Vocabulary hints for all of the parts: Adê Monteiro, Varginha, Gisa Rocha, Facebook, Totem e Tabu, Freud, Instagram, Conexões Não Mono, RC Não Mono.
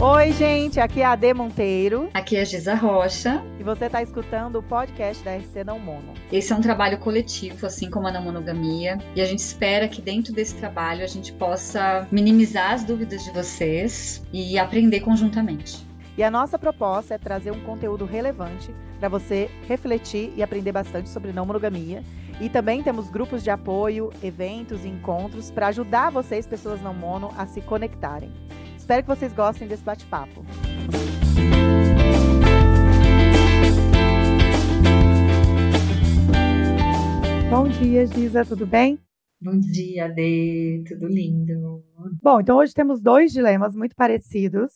Oi, gente, aqui é a Adê Monteiro. Aqui é a Gisa Rocha. E você está escutando o podcast da RC Não Mono. Esse é um trabalho coletivo, assim como a não monogamia. E a gente espera que dentro desse trabalho a gente possa minimizar as dúvidas de vocês e aprender conjuntamente. E a nossa proposta é trazer um conteúdo relevante para você refletir e aprender bastante sobre não monogamia. E também temos grupos de apoio, eventos e encontros para ajudar vocês, pessoas não mono, a se conectarem. Espero que vocês gostem desse bate-papo. Bom dia, Gisa, tudo bem? Bom dia, Adê, tudo lindo. Bom, então hoje temos dois dilemas muito parecidos.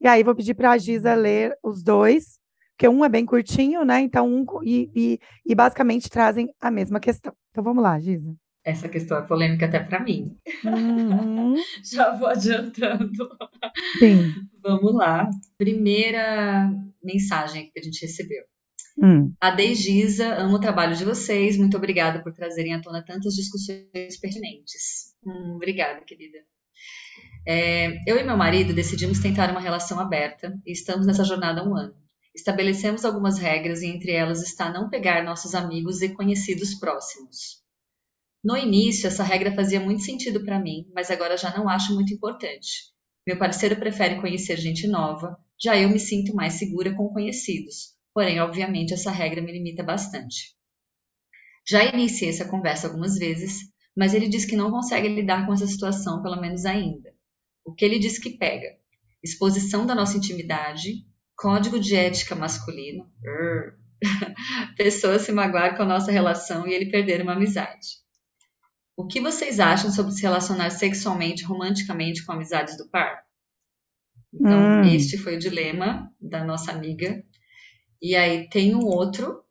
E aí vou pedir para a Gisa ler os dois, porque um é bem curtinho, né? Então e basicamente trazem a mesma questão. Então vamos lá, Gisa. Essa questão é polêmica até para mim. Uhum. Já vou adiantando. Sim. Vamos lá. Primeira mensagem que a gente recebeu. Adê e Gisa, amo o trabalho de vocês. Muito obrigada por trazerem à tona tantas discussões pertinentes. Obrigada, querida. Eu e meu marido decidimos tentar uma relação aberta e estamos nessa jornada há um ano. Estabelecemos algumas regras e entre elas está não pegar nossos amigos e conhecidos próximos. No início, essa regra fazia muito sentido para mim, mas agora já não acho muito importante. Meu parceiro prefere conhecer gente nova, já eu me sinto mais segura com conhecidos, porém, obviamente, essa regra me limita bastante. Já iniciei essa conversa algumas vezes, mas ele diz que não consegue lidar com essa situação, pelo menos ainda. O que ele diz que pega? Exposição da nossa intimidade, código de ética masculino, pessoas se magoar com a nossa relação e ele perder uma amizade. O que vocês acham sobre se relacionar sexualmente, romanticamente com amizades do par? Então, este foi o dilema da nossa amiga. E aí tem um outro,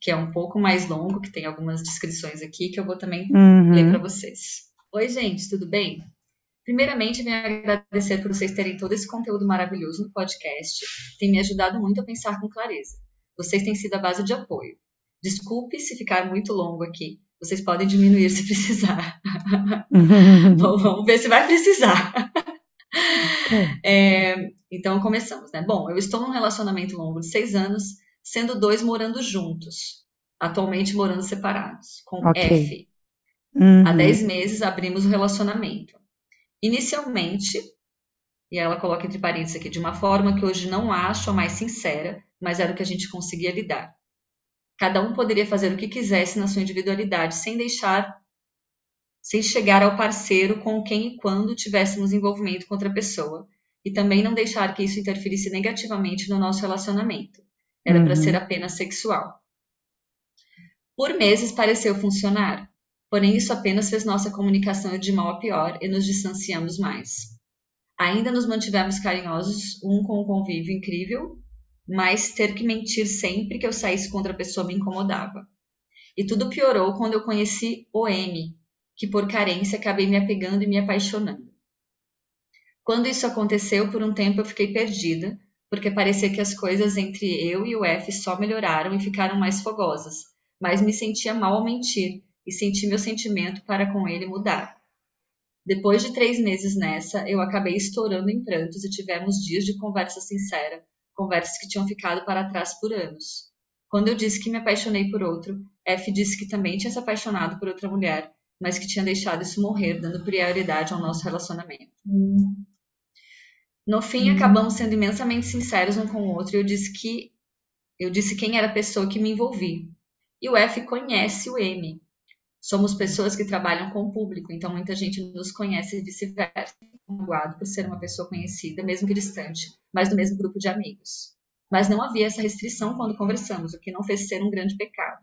que é um pouco mais longo, que tem algumas descrições aqui, que eu vou também ler para vocês. Oi, gente, tudo bem? Primeiramente, venho agradecer por vocês terem todo esse conteúdo maravilhoso no podcast. Tem me ajudado muito a pensar com clareza. Vocês têm sido a base de apoio. Desculpe se ficar muito longo aqui. Vocês podem diminuir se precisar. Bom, vamos ver se vai precisar. Então, começamos, né? Bom, eu estou num relacionamento longo de 6 anos, sendo 2 morando juntos. Atualmente morando separados, com F. Há 10 meses abrimos o relacionamento. Inicialmente, e ela coloca entre parênteses aqui, de uma forma que hoje não acho a mais sincera, mas era o que a gente conseguia lidar. Cada um poderia fazer o que quisesse na sua individualidade, sem chegar ao parceiro com quem e quando tivéssemos envolvimento com outra pessoa, e também não deixar que isso interferisse negativamente no nosso relacionamento. Era para ser apenas sexual. Por meses pareceu funcionar, porém isso apenas fez nossa comunicação de mal a pior e nos distanciamos mais. Ainda nos mantivemos carinhosos, um com um convívio incrível, mas ter que mentir sempre que eu saísse com outra pessoa me incomodava. E tudo piorou quando eu conheci o M, que por carência acabei me apegando e me apaixonando. Quando isso aconteceu, por um tempo eu fiquei perdida, porque parecia que as coisas entre eu e o F só melhoraram e ficaram mais fogosas, mas me sentia mal ao mentir e senti meu sentimento para com ele mudar. Depois de 3 meses nessa, eu acabei estourando em prantos e tivemos dias de conversa sincera, conversas que tinham ficado para trás por anos. Quando eu disse que me apaixonei por outro, F disse que também tinha se apaixonado por outra mulher, mas que tinha deixado isso morrer, dando prioridade ao nosso relacionamento. No fim, acabamos sendo imensamente sinceros um com o outro e eu disse quem era a pessoa que me envolvi. E o F conhece o M. Somos pessoas que trabalham com o público, então muita gente nos conhece e vice-versa. Magoado por ser uma pessoa conhecida, mesmo que distante, mas do mesmo grupo de amigos. Mas não havia essa restrição quando conversamos, o que não fez ser um grande pecado.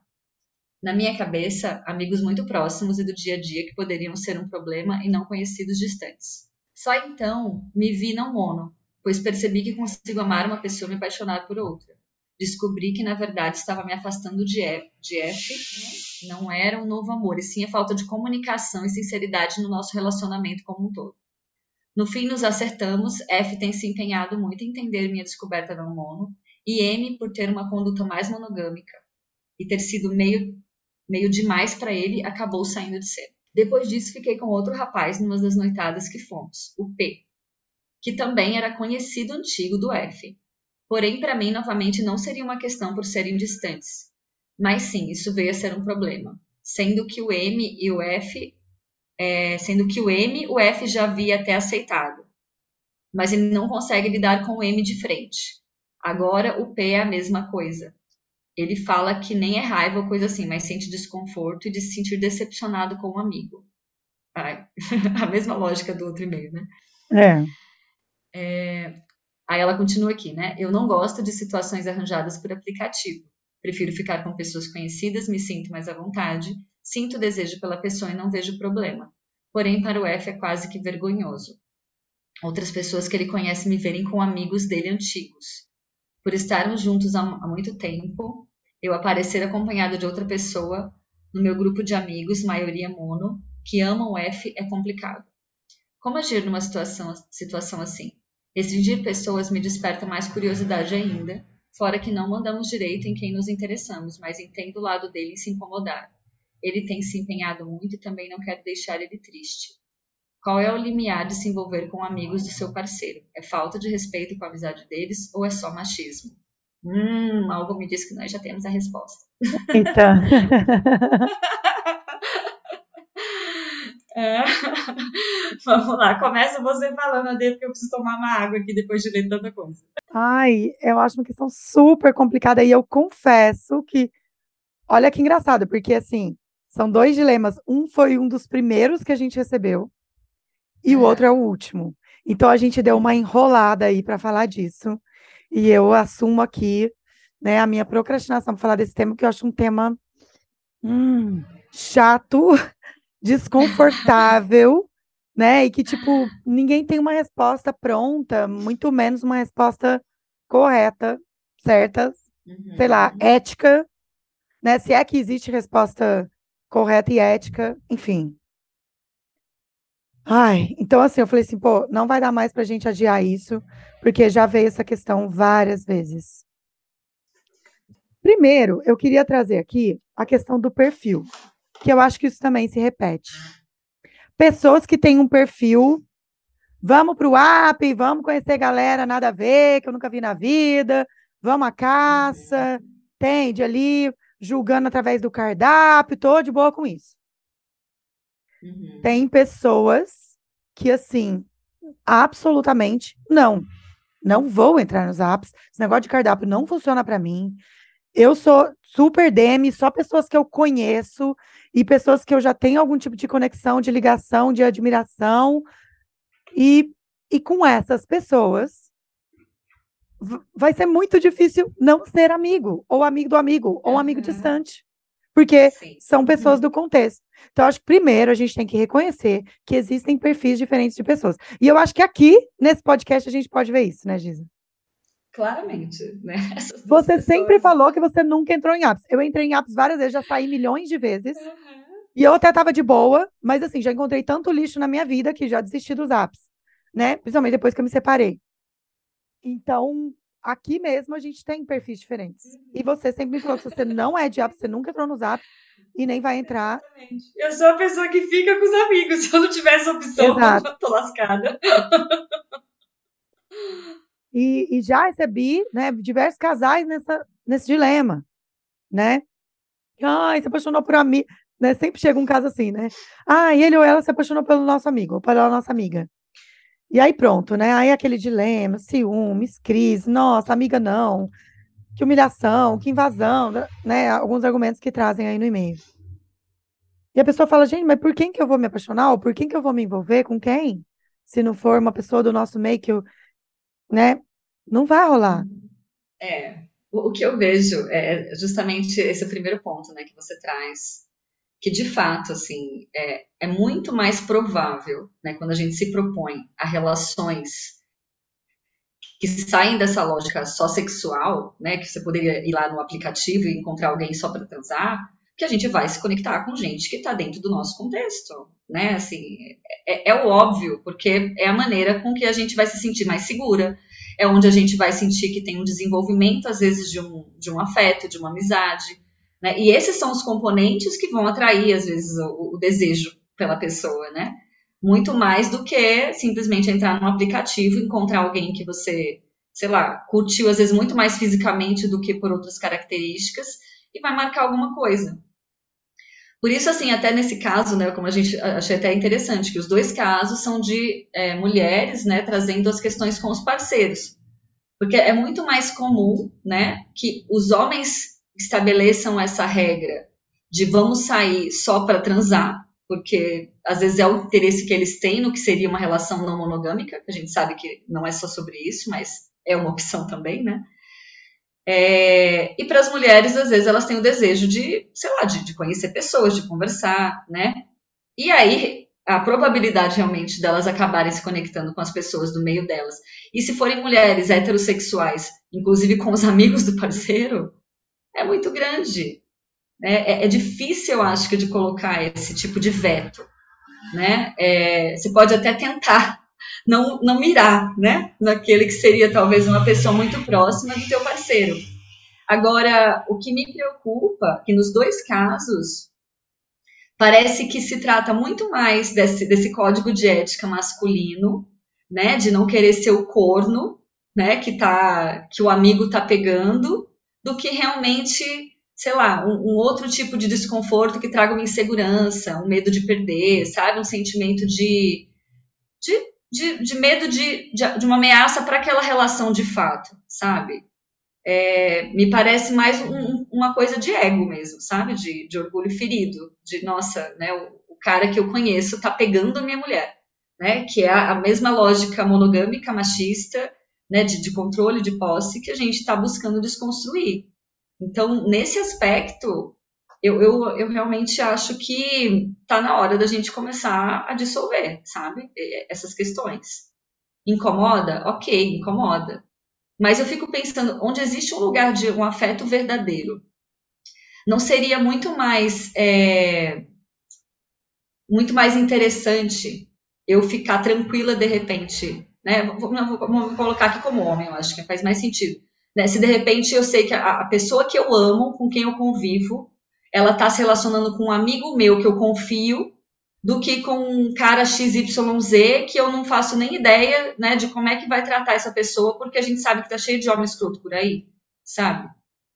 Na minha cabeça, amigos muito próximos e do dia a dia que poderiam ser um problema e não conhecidos distantes. Só então me vi não mono, pois percebi que consigo amar uma pessoa e me apaixonar por outra. Descobri que, na verdade, estava me afastando de F. Não era um novo amor, e sim a falta de comunicação e sinceridade no nosso relacionamento como um todo. No fim, nos acertamos, F tem se empenhado muito em entender minha descoberta não mono, e M por ter uma conduta mais monogâmica e ter sido meio demais para ele, acabou saindo de cena. Depois disso, fiquei com outro rapaz numas das noitadas que fomos, o P, que também era conhecido antigo do F. Porém, para mim, novamente, não seria uma questão por serem distantes. Mas sim, isso veio a ser um problema. Sendo que o F já havia até aceitado. Mas ele não consegue lidar com o M de frente. Agora, o P é a mesma coisa. Ele fala que nem é raiva ou coisa assim, mas sente desconforto e de se sentir decepcionado com um amigo. Ai, a mesma lógica do outro e-mail, né? Aí ela continua aqui, né? Eu não gosto de situações arranjadas por aplicativo. Prefiro ficar com pessoas conhecidas, me sinto mais à vontade, sinto desejo pela pessoa e não vejo problema. Porém, para o F é quase que vergonhoso. Outras pessoas que ele conhece me verem com amigos dele antigos. Por estarmos juntos há muito tempo, eu aparecer acompanhada de outra pessoa no meu grupo de amigos, maioria mono, que amam o F, é complicado. Como agir numa situação assim? Restringir pessoas me desperta mais curiosidade ainda, fora que não mandamos direito em quem nos interessamos, mas entendo o lado dele em se incomodar. Ele tem se empenhado muito e também não quero deixar ele triste. Qual é o limiar de se envolver com amigos do seu parceiro? É falta de respeito com a amizade deles ou é só machismo? Algo me diz que nós já temos a resposta. Então... Vamos lá, começa você falando, Adê, porque eu preciso tomar uma água aqui depois de ler tanta coisa. Ai, eu acho uma questão super complicada e eu confesso que, olha que engraçado, porque assim, são dois dilemas, um foi um dos primeiros que a gente recebeu e o outro é o último, então a gente deu uma enrolada aí para falar disso e eu assumo aqui, né, a minha procrastinação para falar desse tema, que eu acho um tema chato, desconfortável, né, e que, tipo, ninguém tem uma resposta pronta, muito menos uma resposta correta, certa, sei lá, ética, né, se é que existe resposta correta e ética, enfim. Ai, então assim, eu falei assim, pô, não vai dar mais pra gente adiar isso, porque já veio essa questão várias vezes. Primeiro, eu queria trazer aqui a questão do perfil, que eu acho que isso também se repete. Pessoas que têm um perfil, vamos pro app, vamos conhecer galera, nada a ver, que eu nunca vi na vida, vamos à caça, entende? Ali, julgando através do cardápio, tô de boa com isso. Uhum. Tem pessoas que, assim, absolutamente não vou entrar nos apps, esse negócio de cardápio não funciona pra mim. Eu sou super DM, só pessoas que eu conheço e pessoas que eu já tenho algum tipo de conexão, de ligação, de admiração. E com essas pessoas, vai ser muito difícil não ser amigo, ou amigo do amigo, ou amigo distante. Porque são pessoas do contexto. Então, eu acho que primeiro a gente tem que reconhecer que existem perfis diferentes de pessoas. E eu acho que aqui, nesse podcast, a gente pode ver isso, né, Gisa? Claramente, né? Você sempre falou que você nunca entrou em apps. Eu entrei em apps várias vezes, já saí milhões de vezes. E eu até tava de boa, mas assim, já encontrei tanto lixo na minha vida que já desisti dos apps, né? Principalmente depois que eu me separei. Então, aqui mesmo a gente tem perfis diferentes. E você sempre me falou que você não é de apps, você nunca entrou nos apps e nem vai entrar. Exatamente. Eu sou a pessoa que fica com os amigos. Se eu não tiver essa opção, eu tô lascada. E já recebi, né, diversos casais nesse dilema, né? Ai, se apaixonou por um amigo, né? Sempre chega um caso assim, né? Ah, ele ou ela se apaixonou pelo nosso amigo, ou pela nossa amiga. E aí pronto, né? Aí aquele dilema, ciúmes, crise, nossa, amiga não, que humilhação, que invasão, né? Alguns argumentos que trazem aí no e-mail. E a pessoa fala, gente, mas por quem que eu vou me apaixonar? Ou por quem que eu vou me envolver? Com quem? Se não for uma pessoa do nosso meio que eu... né? Não vai rolar. O que eu vejo é justamente esse primeiro ponto, né, que você traz, que de fato, assim, é muito mais provável, né, quando a gente se propõe a relações que saem dessa lógica só sexual, né, que você poderia ir lá no aplicativo e encontrar alguém só para transar, que a gente vai se conectar com gente que está dentro do nosso contexto, né? Assim, é o óbvio, porque é a maneira com que a gente vai se sentir mais segura, é onde a gente vai sentir que tem um desenvolvimento, às vezes, de um afeto, de uma amizade, né? E esses são os componentes que vão atrair, às vezes, o desejo pela pessoa, né? muito mais do que simplesmente entrar num aplicativo e encontrar alguém que você, sei lá, curtiu às vezes muito mais fisicamente do que por outras características e vai marcar alguma coisa. Por isso, assim, até nesse caso, né, como a gente achei até interessante, que os dois casos são de mulheres, né, trazendo as questões com os parceiros. Porque é muito mais comum, né, que os homens estabeleçam essa regra de vamos sair só para transar, porque às vezes é o interesse que eles têm no que seria uma relação não monogâmica, que a gente sabe que não é só sobre isso, mas é uma opção também, né? E para as mulheres, às vezes, elas têm o desejo de, sei lá, de conhecer pessoas, de conversar, né? E aí, a probabilidade realmente delas acabarem se conectando com as pessoas do meio delas. E se forem mulheres heterossexuais, inclusive com os amigos do parceiro, é muito grande. É difícil, eu acho, de colocar esse tipo de veto, né? Você pode até tentar não mirar, né, naquele que seria talvez uma pessoa muito próxima do teu parceiro. Agora, o que me preocupa é que nos dois casos parece que se trata muito mais desse código de ética masculino, né, de não querer ser o corno, né, que o amigo tá pegando, do que realmente, sei lá, um outro tipo de desconforto que traga uma insegurança, um medo de perder, sabe, um sentimento de medo de uma ameaça para aquela relação de fato, sabe? Me parece mais uma coisa de ego mesmo, sabe? De orgulho ferido, de, nossa, né, o cara que eu conheço está pegando a minha mulher, né? Que é a mesma lógica monogâmica, machista, né, de controle, de posse, que a gente está buscando desconstruir. Então, nesse aspecto, eu realmente acho que tá na hora da gente começar a dissolver, sabe? Essas questões. Incomoda? Ok, incomoda. Mas eu fico pensando, onde existe um lugar de um afeto verdadeiro, não seria muito mais interessante eu ficar tranquila de repente, né? Vou colocar aqui como homem, eu acho que faz mais sentido. Né? Se de repente eu sei que a pessoa que eu amo, com quem eu convivo, ela está se relacionando com um amigo meu que eu confio, do que com um cara XYZ que eu não faço nem ideia, né, de como é que vai tratar essa pessoa, porque a gente sabe que tá cheio de homem escroto por aí, sabe?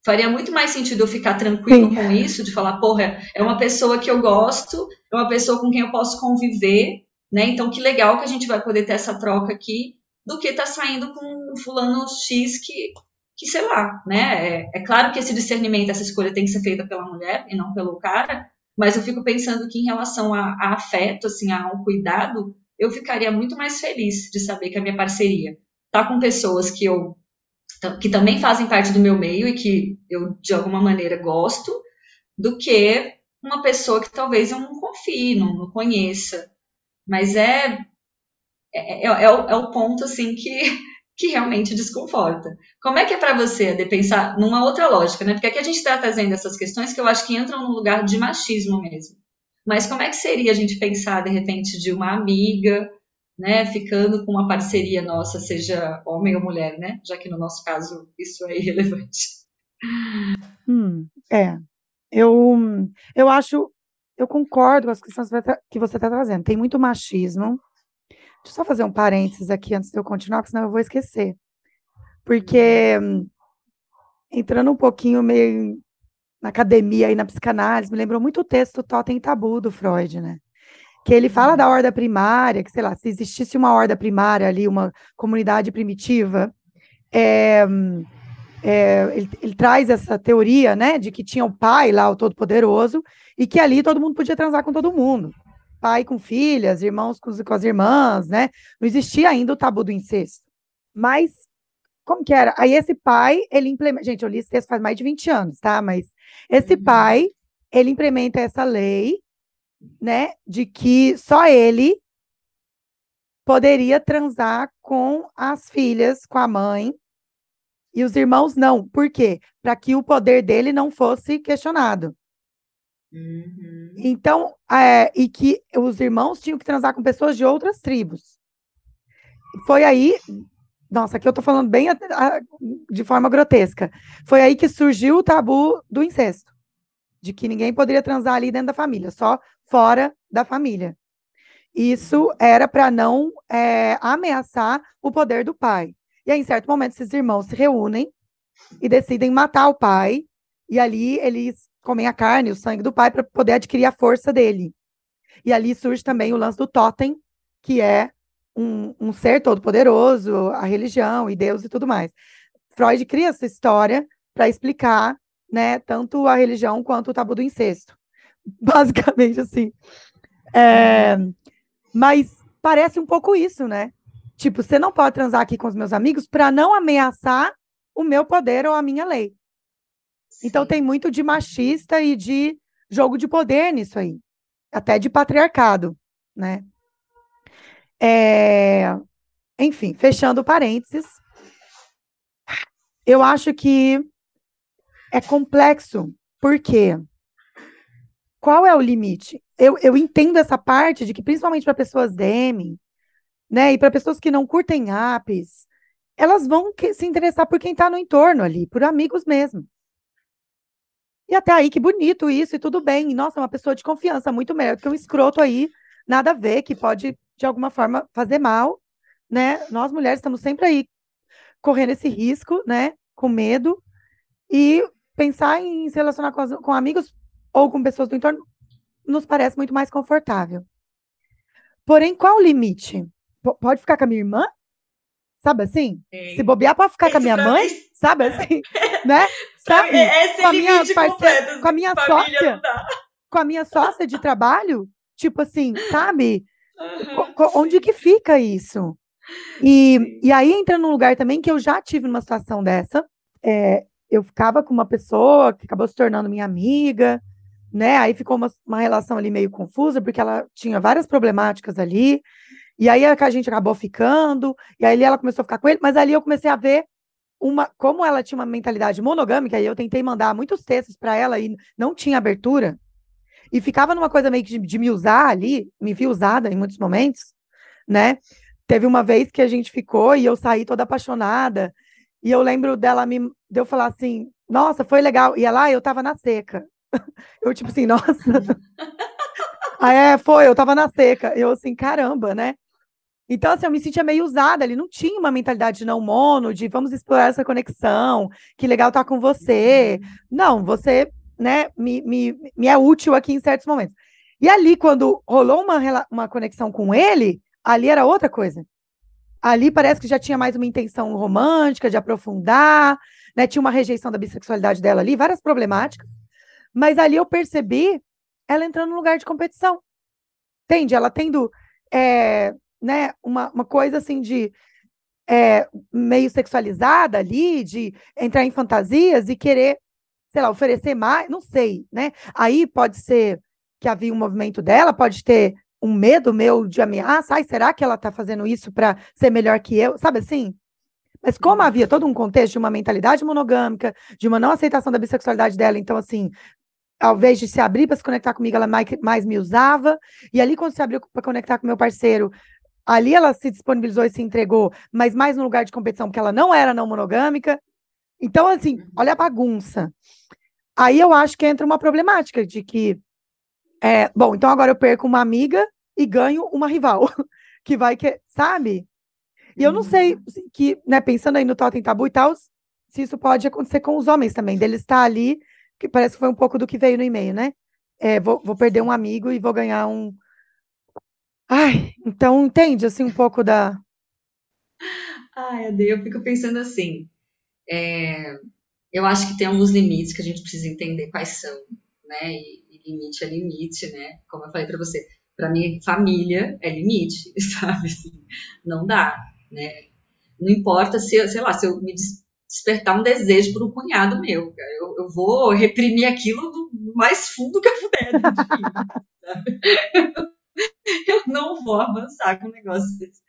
Faria muito mais sentido eu ficar tranquilo Sim. com isso, de falar, porra, é uma pessoa que eu gosto, é uma pessoa com quem eu posso conviver, né, então que legal que a gente vai poder ter essa troca aqui, do que tá saindo com um fulano X que sei lá, né, é claro que esse discernimento, essa escolha tem que ser feita pela mulher e não pelo cara, mas eu fico pensando que em relação a afeto, assim, a um cuidado, eu ficaria muito mais feliz de saber que a minha parceria tá com pessoas que também fazem parte do meu meio e que eu, de alguma maneira, gosto, do que uma pessoa que talvez eu não confie, não conheça, mas é o ponto, assim, que realmente desconforta. Como é que é para você, Adê, pensar numa outra lógica, né? Porque aqui a gente está trazendo essas questões que eu acho que entram num lugar de machismo mesmo. Mas como é que seria a gente pensar, de repente, de uma amiga, né, ficando com uma parceria nossa, seja homem ou mulher, né? Já que no nosso caso isso é irrelevante. Eu acho, eu concordo com as questões que você está trazendo. Tem muito machismo. Deixa eu só fazer um parênteses aqui antes de eu continuar, porque senão eu vou esquecer. Porque, entrando um pouquinho meio na academia aí, na psicanálise, me lembrou muito o texto Totem e Tabu, do Freud, né? Que ele fala da horda primária, que, sei lá, se existisse uma horda primária ali, uma comunidade primitiva, ele traz essa teoria, né, de que tinha o pai lá, o Todo-Poderoso, e que ali todo mundo podia transar com todo mundo. Pai com filhas, irmãos com as irmãs, né? Não existia ainda o tabu do incesto. Mas, como que era? Aí esse pai, ele implementa... Gente, eu li esse texto faz mais de 20 anos, tá? Mas esse pai, ele implementa essa lei, né? De que só ele poderia transar com as filhas, com a mãe, e os irmãos não. Por quê? Para que o poder dele não fosse questionado. Uhum. Então, e que os irmãos tinham que transar com pessoas de outras tribos. Foi aí, nossa, aqui eu tô falando bem de forma grotesca, foi aí que surgiu o tabu do incesto, de que ninguém poderia transar ali dentro da família, só fora da família. Isso era para não ameaçar o poder do pai. E aí, em certo momento, esses irmãos se reúnem e decidem matar o pai. E ali eles comem a carne, o sangue do pai, para poder adquirir a força dele. E ali surge também o lance do Totem, que é um ser todo poderoso, a religião e Deus e tudo mais. Freud cria essa história para explicar, né, tanto a religião quanto o tabu do incesto. Basicamente assim. Mas parece um pouco isso, né? Tipo, você não pode transar aqui com os meus amigos para não ameaçar o meu poder ou a minha lei. Sim. Então tem muito de machista e de jogo de poder nisso aí. Até de patriarcado, né? Enfim, fechando parênteses, eu acho que é complexo, porque qual é o limite? Eu entendo essa parte de que, principalmente para pessoas DM, né, e para pessoas que não curtem apps, elas vão se interessar por quem está no entorno ali, por amigos mesmo. E até aí, que bonito isso, e tudo bem. Nossa, uma pessoa de confiança, muito melhor do que um escroto aí, nada a ver, que pode, de alguma forma, fazer mal, né? Nós, mulheres, estamos sempre aí correndo esse risco, né? Com medo. E pensar em se relacionar com amigos ou com pessoas do entorno nos parece muito mais confortável. Porém, qual o limite? Pode ficar com a minha irmã? Sabe assim? Sim. Se bobear, pode ficar com a minha mãe? Sabe assim? Né? Sabe? Esse com a minha parceira, com a minha sócia, com a minha sócia de trabalho, tipo assim, sabe? Uhum. Onde que fica isso? E aí entra num lugar também que eu já tive numa situação dessa. Eu ficava com uma pessoa que acabou se tornando minha amiga, né? Aí ficou uma relação ali meio confusa, porque ela tinha várias problemáticas ali. E aí a gente acabou ficando, e aí ela começou a ficar com ele, mas ali eu comecei a ver como ela tinha uma mentalidade monogâmica, e eu tentei mandar muitos textos para ela e não tinha abertura, e ficava numa coisa meio que de me usar ali, me vi usada em muitos momentos, né? Teve uma vez que a gente ficou e eu saí toda apaixonada, e eu lembro dela de eu falar assim, nossa, foi legal, e ela, eu tava na seca. Eu tipo assim, nossa... eu tava na seca. Eu assim, caramba, né? Então, assim, eu me sentia meio usada ali. Não tinha uma mentalidade não mono, de vamos explorar essa conexão, que legal estar com você. Não, você, né, me é útil aqui em certos momentos. E ali, quando rolou uma conexão com ele, ali era outra coisa. Ali parece que já tinha mais uma intenção romântica, de aprofundar, né? Tinha uma rejeição da bissexualidade dela ali, várias problemáticas. Mas ali eu percebi ela entrando num lugar de competição, entende? Ela tendo né, uma coisa assim de meio sexualizada ali, de entrar em fantasias e querer, sei lá, oferecer mais, não sei, né? Aí pode ser que havia um movimento dela, pode ter um medo meu de ameaça, ai, será que ela tá fazendo isso para ser melhor que eu? Sabe assim? Mas como havia todo um contexto de uma mentalidade monogâmica, de uma não aceitação da bissexualidade dela, então assim... ao invés de se abrir para se conectar comigo, ela mais me usava, e ali quando se abriu para conectar com meu parceiro, ali ela se disponibilizou e se entregou, mas mais no lugar de competição, porque ela não era não monogâmica. Então, assim, olha a bagunça. Aí eu acho que entra uma problemática de que, bom, então agora eu perco uma amiga e ganho uma rival, que vai que, sabe? E eu não sei, que, né, pensando aí no Totem Tabu e tal, se isso pode acontecer com os homens também, deles estar ali, que parece que foi um pouco do que veio no e-mail, né? Vou perder um amigo e vou ganhar um... Ai, então entende, assim, um pouco da... Ai, Adê, eu fico pensando assim, eu acho que tem alguns limites que a gente precisa entender quais são, né? E limite é limite, né? Como eu falei pra você, pra minha família é limite, sabe? Não dá, né? Não importa se, sei lá, se eu me despertar um desejo por um cunhado meu. Eu vou reprimir aquilo do mais fundo que eu puder. Eu não vou avançar com um negócio desse.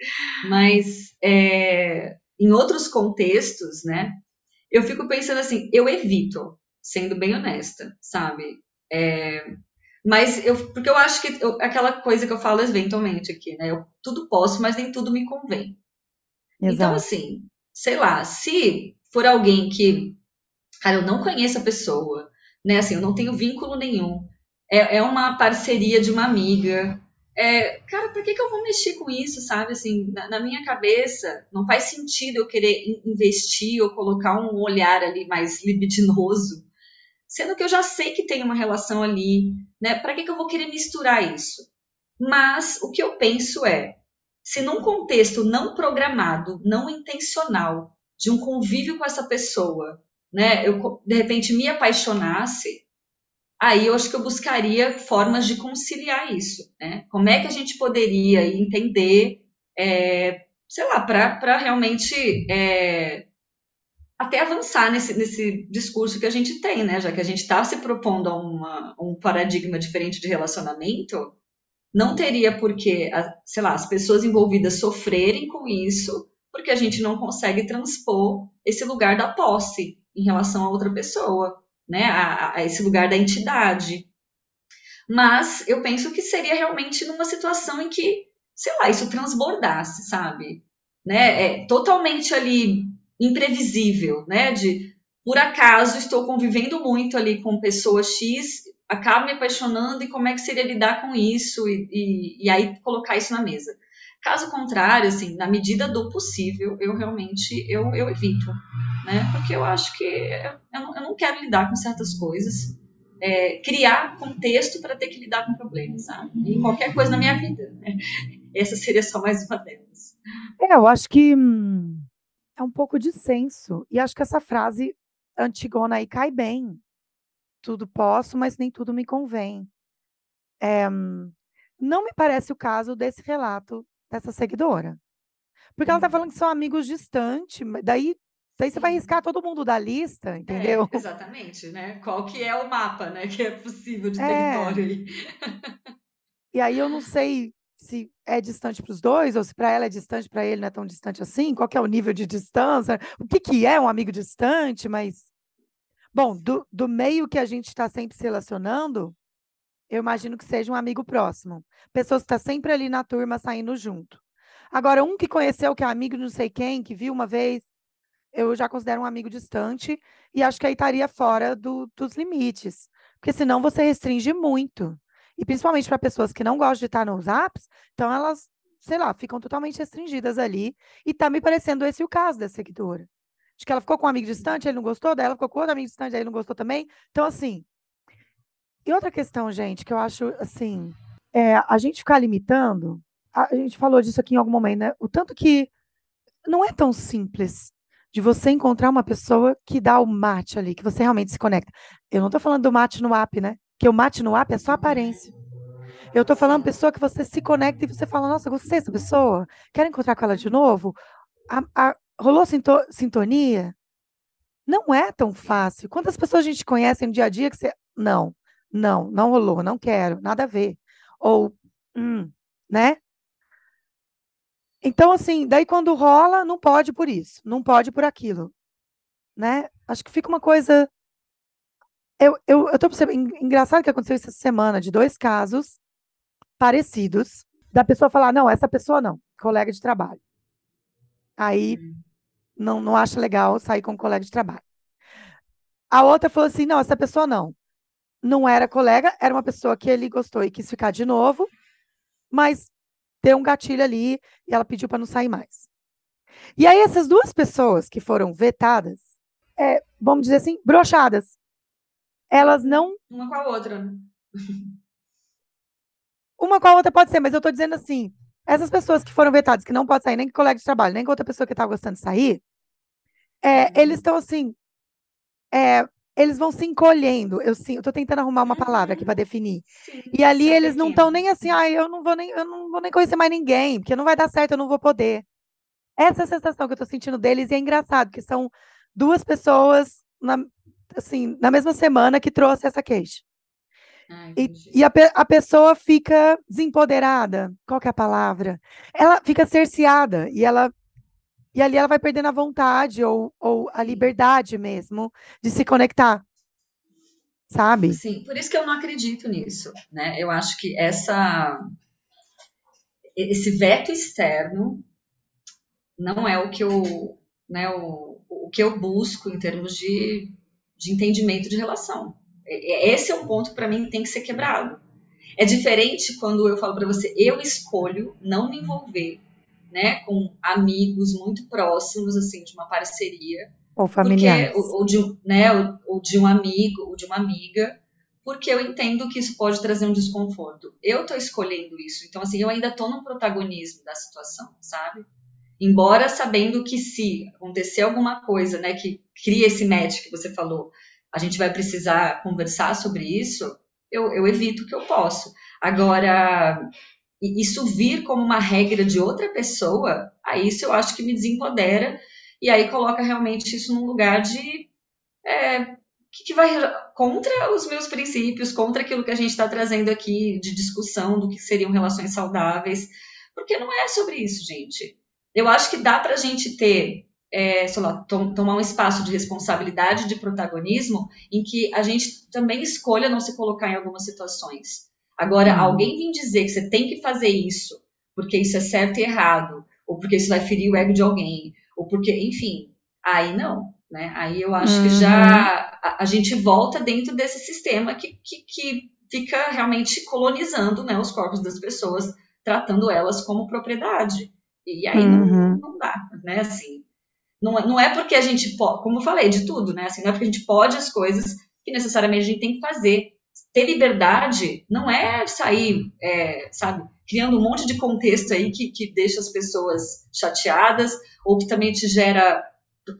Mas em outros contextos, né, eu fico pensando assim, eu evito, sendo bem honesta, sabe? Mas porque eu acho que aquela coisa que eu falo eventualmente aqui, né? Eu tudo posso, mas nem tudo me convém. Exato. Então, assim, sei lá, se for alguém que, cara, eu não conheço a pessoa, né, assim, eu não tenho vínculo nenhum, é uma parceria de uma amiga, cara, por que eu vou mexer com isso, sabe? Assim, na minha cabeça, não faz sentido eu querer investir ou colocar um olhar ali mais libidinoso, sendo que eu já sei que tem uma relação ali, né? Para que eu vou querer misturar isso? Mas o que eu penso é, se num contexto não programado, não intencional, de um convívio com essa pessoa, né, eu de repente me apaixonasse, aí eu acho que eu buscaria formas de conciliar isso, né? Como é que a gente poderia entender, sei lá, para realmente até avançar nesse discurso que a gente tem, né? Já que a gente está se propondo a um paradigma diferente de relacionamento, não teria por que, sei lá, as pessoas envolvidas sofrerem com isso, porque a gente não consegue transpor esse lugar da posse em relação a outra pessoa, né? A esse lugar da entidade. Mas eu penso que seria realmente numa situação em que, sei lá, isso transbordasse, sabe? Né? É totalmente ali imprevisível, né? De, por acaso, estou convivendo muito ali com pessoa X, acabo me apaixonando, e como é que seria lidar com isso e aí colocar isso na mesa. Caso contrário, assim, na medida do possível, eu realmente, eu evito, né? Porque eu acho que eu não quero lidar com certas coisas, criar contexto para ter que lidar com problemas, sabe? Em qualquer coisa na minha vida, né? Essa seria só mais uma delas. Eu acho que é um pouco de senso, e acho que essa frase antigona aí cai bem. Tudo posso, mas nem tudo me convém. Não me parece o caso desse relato dessa seguidora. Porque ela está falando que são amigos distantes, daí você vai arriscar todo mundo da lista, entendeu? Exatamente, né? Qual que é o mapa, né? Que é possível de território aí. E aí eu não sei se é distante para os dois, ou se para ela é distante, para ele não é tão distante assim, qual que é o nível de distância, o que é um amigo distante, mas... Bom, do meio que a gente está sempre se relacionando, eu imagino que seja um amigo próximo. Pessoas que estão sempre ali na turma, saindo junto. Agora, um que conheceu, que é amigo de não sei quem, que viu uma vez, eu já considero um amigo distante, e acho que aí estaria fora dos limites. Porque senão você restringe muito. E principalmente para pessoas que não gostam de estar nos apps, então elas, sei lá, ficam totalmente restringidas ali. E está me parecendo esse o caso da seguidora. De que ela ficou com um amigo distante, ele não gostou, daí ela ficou com outro amigo distante, daí ele não gostou também. Então, assim... E outra questão, gente, que eu acho, assim... a gente ficar limitando... A gente falou disso aqui em algum momento, né? O tanto que não é tão simples de você encontrar uma pessoa que dá o match ali, que você realmente se conecta. Eu não tô falando do match no app, né? Porque o match no app é só aparência. Eu tô falando pessoa que você se conecta e você fala, nossa, gostei dessa pessoa, quero encontrar com ela de novo. Rolou sintonia? Não é tão fácil. Quantas pessoas a gente conhece no dia a dia que você... Não rolou, não quero, nada a ver. Ou, né? Então, assim, daí quando rola, não pode por isso, não pode por aquilo, né? Acho que fica uma coisa... Eu tô percebendo... Engraçado que aconteceu essa semana de 2 casos parecidos, da pessoa falar, não, essa pessoa não, colega de trabalho. Aí não acha legal sair com um colega de trabalho. A outra falou assim, não, essa pessoa não. Não era colega, era uma pessoa que ele gostou e quis ficar de novo, mas deu um gatilho ali e ela pediu para não sair mais. E aí essas 2 pessoas que foram vetadas, vamos dizer assim, broxadas. Elas não... Uma com a outra, né? Uma com a outra pode ser, mas eu estou dizendo assim... Essas pessoas que foram vetadas, que não podem sair nem com colega de trabalho, nem com outra pessoa que está gostando de sair, eles estão assim, eles vão se encolhendo. Eu estou tentando arrumar uma palavra aqui para definir. Sim, e ali eles não estão nem assim, eu não vou nem conhecer mais ninguém, porque não vai dar certo, eu não vou poder. Essa é a sensação que eu estou sentindo deles, e é engraçado, que são 2 pessoas na mesma semana que trouxe essa queixa. E a pessoa fica desempoderada, qual que é a palavra? Ela fica cerceada, e ali ela vai perdendo a vontade, ou a liberdade mesmo, de se conectar, sabe? Sim, por isso que eu não acredito nisso, né? Eu acho que esse veto externo não é o que eu, né, o que eu busco em termos de entendimento de relação. Esse é um ponto que, para mim, tem que ser quebrado. É diferente quando eu falo para você, eu escolho não me envolver, né, com amigos muito próximos, assim, de uma parceria. Ou familiares. Porque, ou de um amigo, ou de uma amiga, porque eu entendo que isso pode trazer um desconforto. Eu tô escolhendo isso, então, assim, eu ainda tô no protagonismo da situação, sabe? Embora sabendo que se acontecer alguma coisa, né, que cria esse match que você falou, a gente vai precisar conversar sobre isso, eu evito o que eu posso. Agora, isso vir como uma regra de outra pessoa, aí isso eu acho que me desempodera, e aí coloca realmente isso num lugar de... que vai contra os meus princípios, contra aquilo que a gente está trazendo aqui de discussão do que seriam relações saudáveis, porque não é sobre isso, gente. Eu acho que dá para a gente ter... tomar um espaço de responsabilidade, de protagonismo, em que a gente também escolha não se colocar em algumas situações. Agora, alguém vem dizer que você tem que fazer isso, porque isso é certo e errado, ou porque isso vai ferir o ego de alguém, ou porque, enfim, aí não, né? Aí eu acho que já a gente volta dentro desse sistema que fica realmente colonizando, né, os corpos das pessoas, tratando elas como propriedade. E aí não dá, né, assim... Não é porque a gente pode, como eu falei, de tudo, né? Assim, não é porque a gente pode as coisas que necessariamente a gente tem que fazer. Ter liberdade não é sair, sabe, criando um monte de contexto aí que deixa as pessoas chateadas ou que também te gera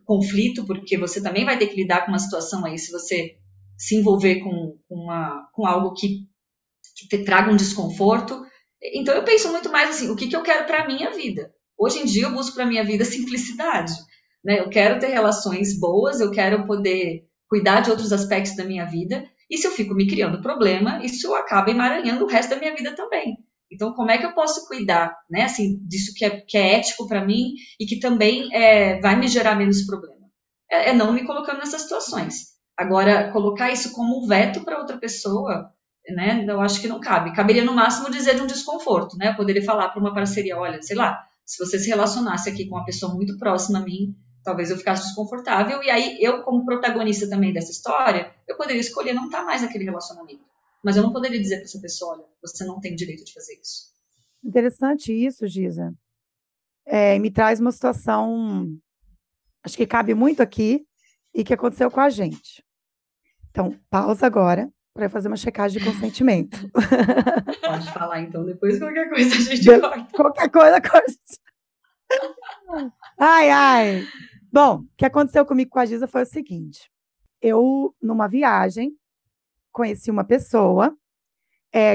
conflito, porque você também vai ter que lidar com uma situação aí se você se envolver com algo que te traga um desconforto. Então, eu penso muito mais assim, o que eu quero para a minha vida? Hoje em dia, eu busco para a minha vida simplicidade. Né? Eu quero ter relações boas, eu quero poder cuidar de outros aspectos da minha vida, e se eu fico me criando problema, isso acaba emaranhando o resto da minha vida também. Então, como é que eu posso cuidar, né, assim, disso que é ético para mim e que também vai me gerar menos problema? É não me colocando nessas situações. Agora, colocar isso como um veto para outra pessoa, né, eu acho que não cabe. Caberia, no máximo, dizer de um desconforto, né? Eu poderia falar para uma parceria, olha, sei lá, se você se relacionasse aqui com uma pessoa muito próxima a mim, talvez eu ficasse desconfortável, e aí eu, como protagonista também dessa história, eu poderia escolher não estar mais naquele relacionamento. Mas eu não poderia dizer para essa pessoa, olha, você não tem direito de fazer isso. Interessante isso, Gisa. Me traz uma situação, acho que cabe muito aqui, e que aconteceu com a gente. Então, pausa agora, para fazer uma checagem de consentimento. Pode falar, então, depois qualquer coisa a gente corta. Qualquer coisa. Ai. Bom, o que aconteceu comigo com a Gisa foi o seguinte. Eu, numa viagem, conheci uma pessoa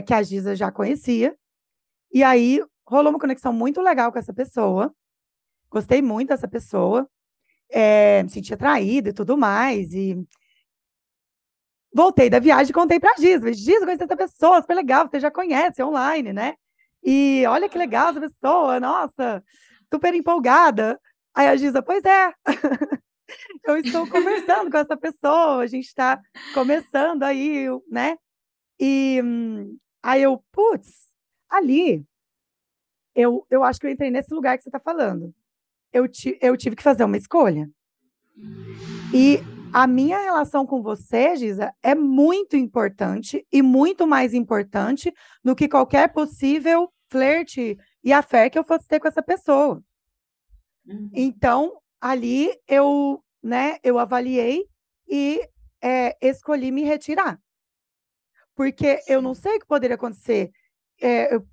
que a Gisa já conhecia. E aí, rolou uma conexão muito legal com essa pessoa. Gostei muito dessa pessoa. Me senti atraída e tudo mais. E voltei da viagem e contei pra Gisa. Gisa, conheci essa pessoa, super legal. Você já conhece, é online, né? E olha que legal essa pessoa, nossa... super empolgada. Aí a Gisa, pois é, eu estou conversando com essa pessoa, a gente está começando aí, né? E aí eu, putz, ali, eu acho que eu entrei nesse lugar que você está falando. Eu tive que fazer uma escolha. E a minha relação com você, Gisa, é muito importante e muito mais importante do que qualquer possível flerte e a fé que eu fosse ter com essa pessoa. Então, ali eu avaliei e escolhi me retirar. Porque eu não sei o que poderia acontecer.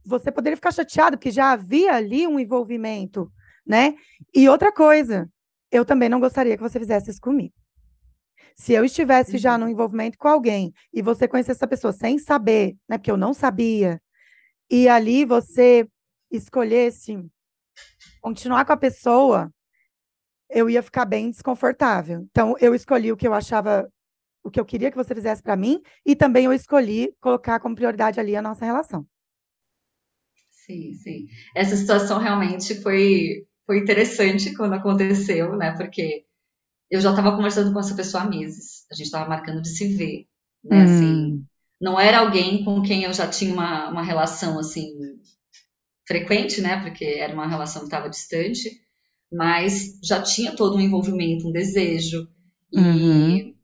Você poderia ficar chateado, porque já havia ali um envolvimento, né? E outra coisa, eu também não gostaria que você fizesse isso comigo. Se eu estivesse já no envolvimento com alguém e você conhecesse essa pessoa sem saber, né? Porque eu não sabia. E ali você escolhesse continuar com a pessoa, eu ia ficar bem desconfortável. Então, eu escolhi o que eu achava, o que eu queria que você fizesse para mim, e também eu escolhi colocar como prioridade ali a nossa relação. Sim, sim. Essa situação realmente foi interessante quando aconteceu, né? Porque eu já estava conversando com essa pessoa há meses. A gente estava marcando de se ver, né? Assim, não era alguém com quem eu já tinha uma relação, assim, frequente, né, porque era uma relação que estava distante, mas já tinha todo um envolvimento, um desejo, e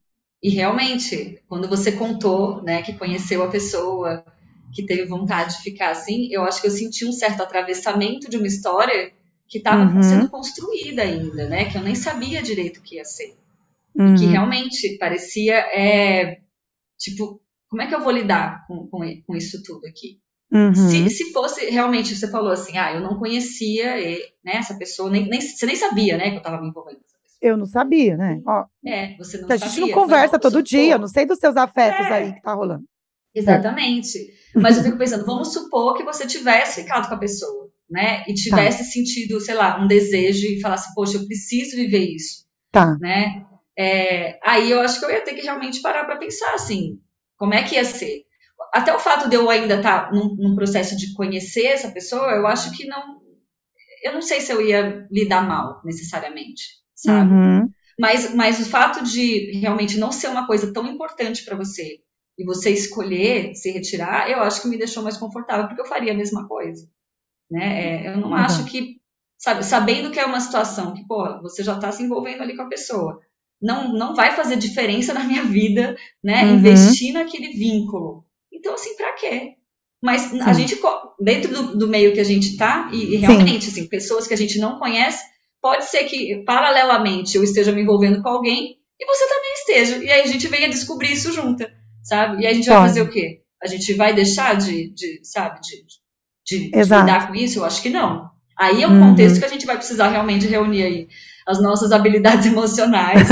realmente, quando você contou, né, que conheceu a pessoa, que teve vontade de ficar assim, eu acho que eu senti um certo atravessamento de uma história que estava sendo construída ainda, né? Que eu nem sabia direito o que ia ser. E que realmente parecia, tipo, como é que eu vou lidar com isso tudo aqui? Se fosse, realmente, você falou assim, eu não conhecia, né, essa pessoa, você nem sabia, né, que eu estava me envolvendo com essa pessoa. Eu não sabia, né? Ó, você não sabia. A gente não conversa todo dia, eu não sei dos seus afetos aí que tá rolando. Exatamente. Mas eu fico pensando, vamos supor que você tivesse ficado com a pessoa, né, e tivesse sentido, sei lá, um desejo e falasse, poxa, eu preciso viver isso, né? Aí eu acho que eu ia ter que realmente parar para pensar, assim, como é que ia ser? Até o fato de eu ainda estar num processo de conhecer essa pessoa, eu acho que não... Eu não sei se eu ia lidar mal, necessariamente, sabe? Mas o fato de realmente não ser uma coisa tão importante para você e você escolher se retirar, eu acho que me deixou mais confortável, porque eu faria a mesma coisa, né? Eu não acho que... sabendo que é uma situação que, pô, você já está se envolvendo ali com a pessoa... Não vai fazer diferença na minha vida, né? Investir naquele vínculo. Então, assim, pra quê? Mas a gente, dentro do meio que a gente tá, e realmente, assim, pessoas que a gente não conhece, pode ser que, paralelamente, eu esteja me envolvendo com alguém e você também esteja. E aí a gente venha descobrir isso junta, sabe? E a gente vai fazer o quê? A gente vai deixar de lidar com isso? Eu acho que não. Aí é um contexto que a gente vai precisar realmente reunir aí as nossas habilidades emocionais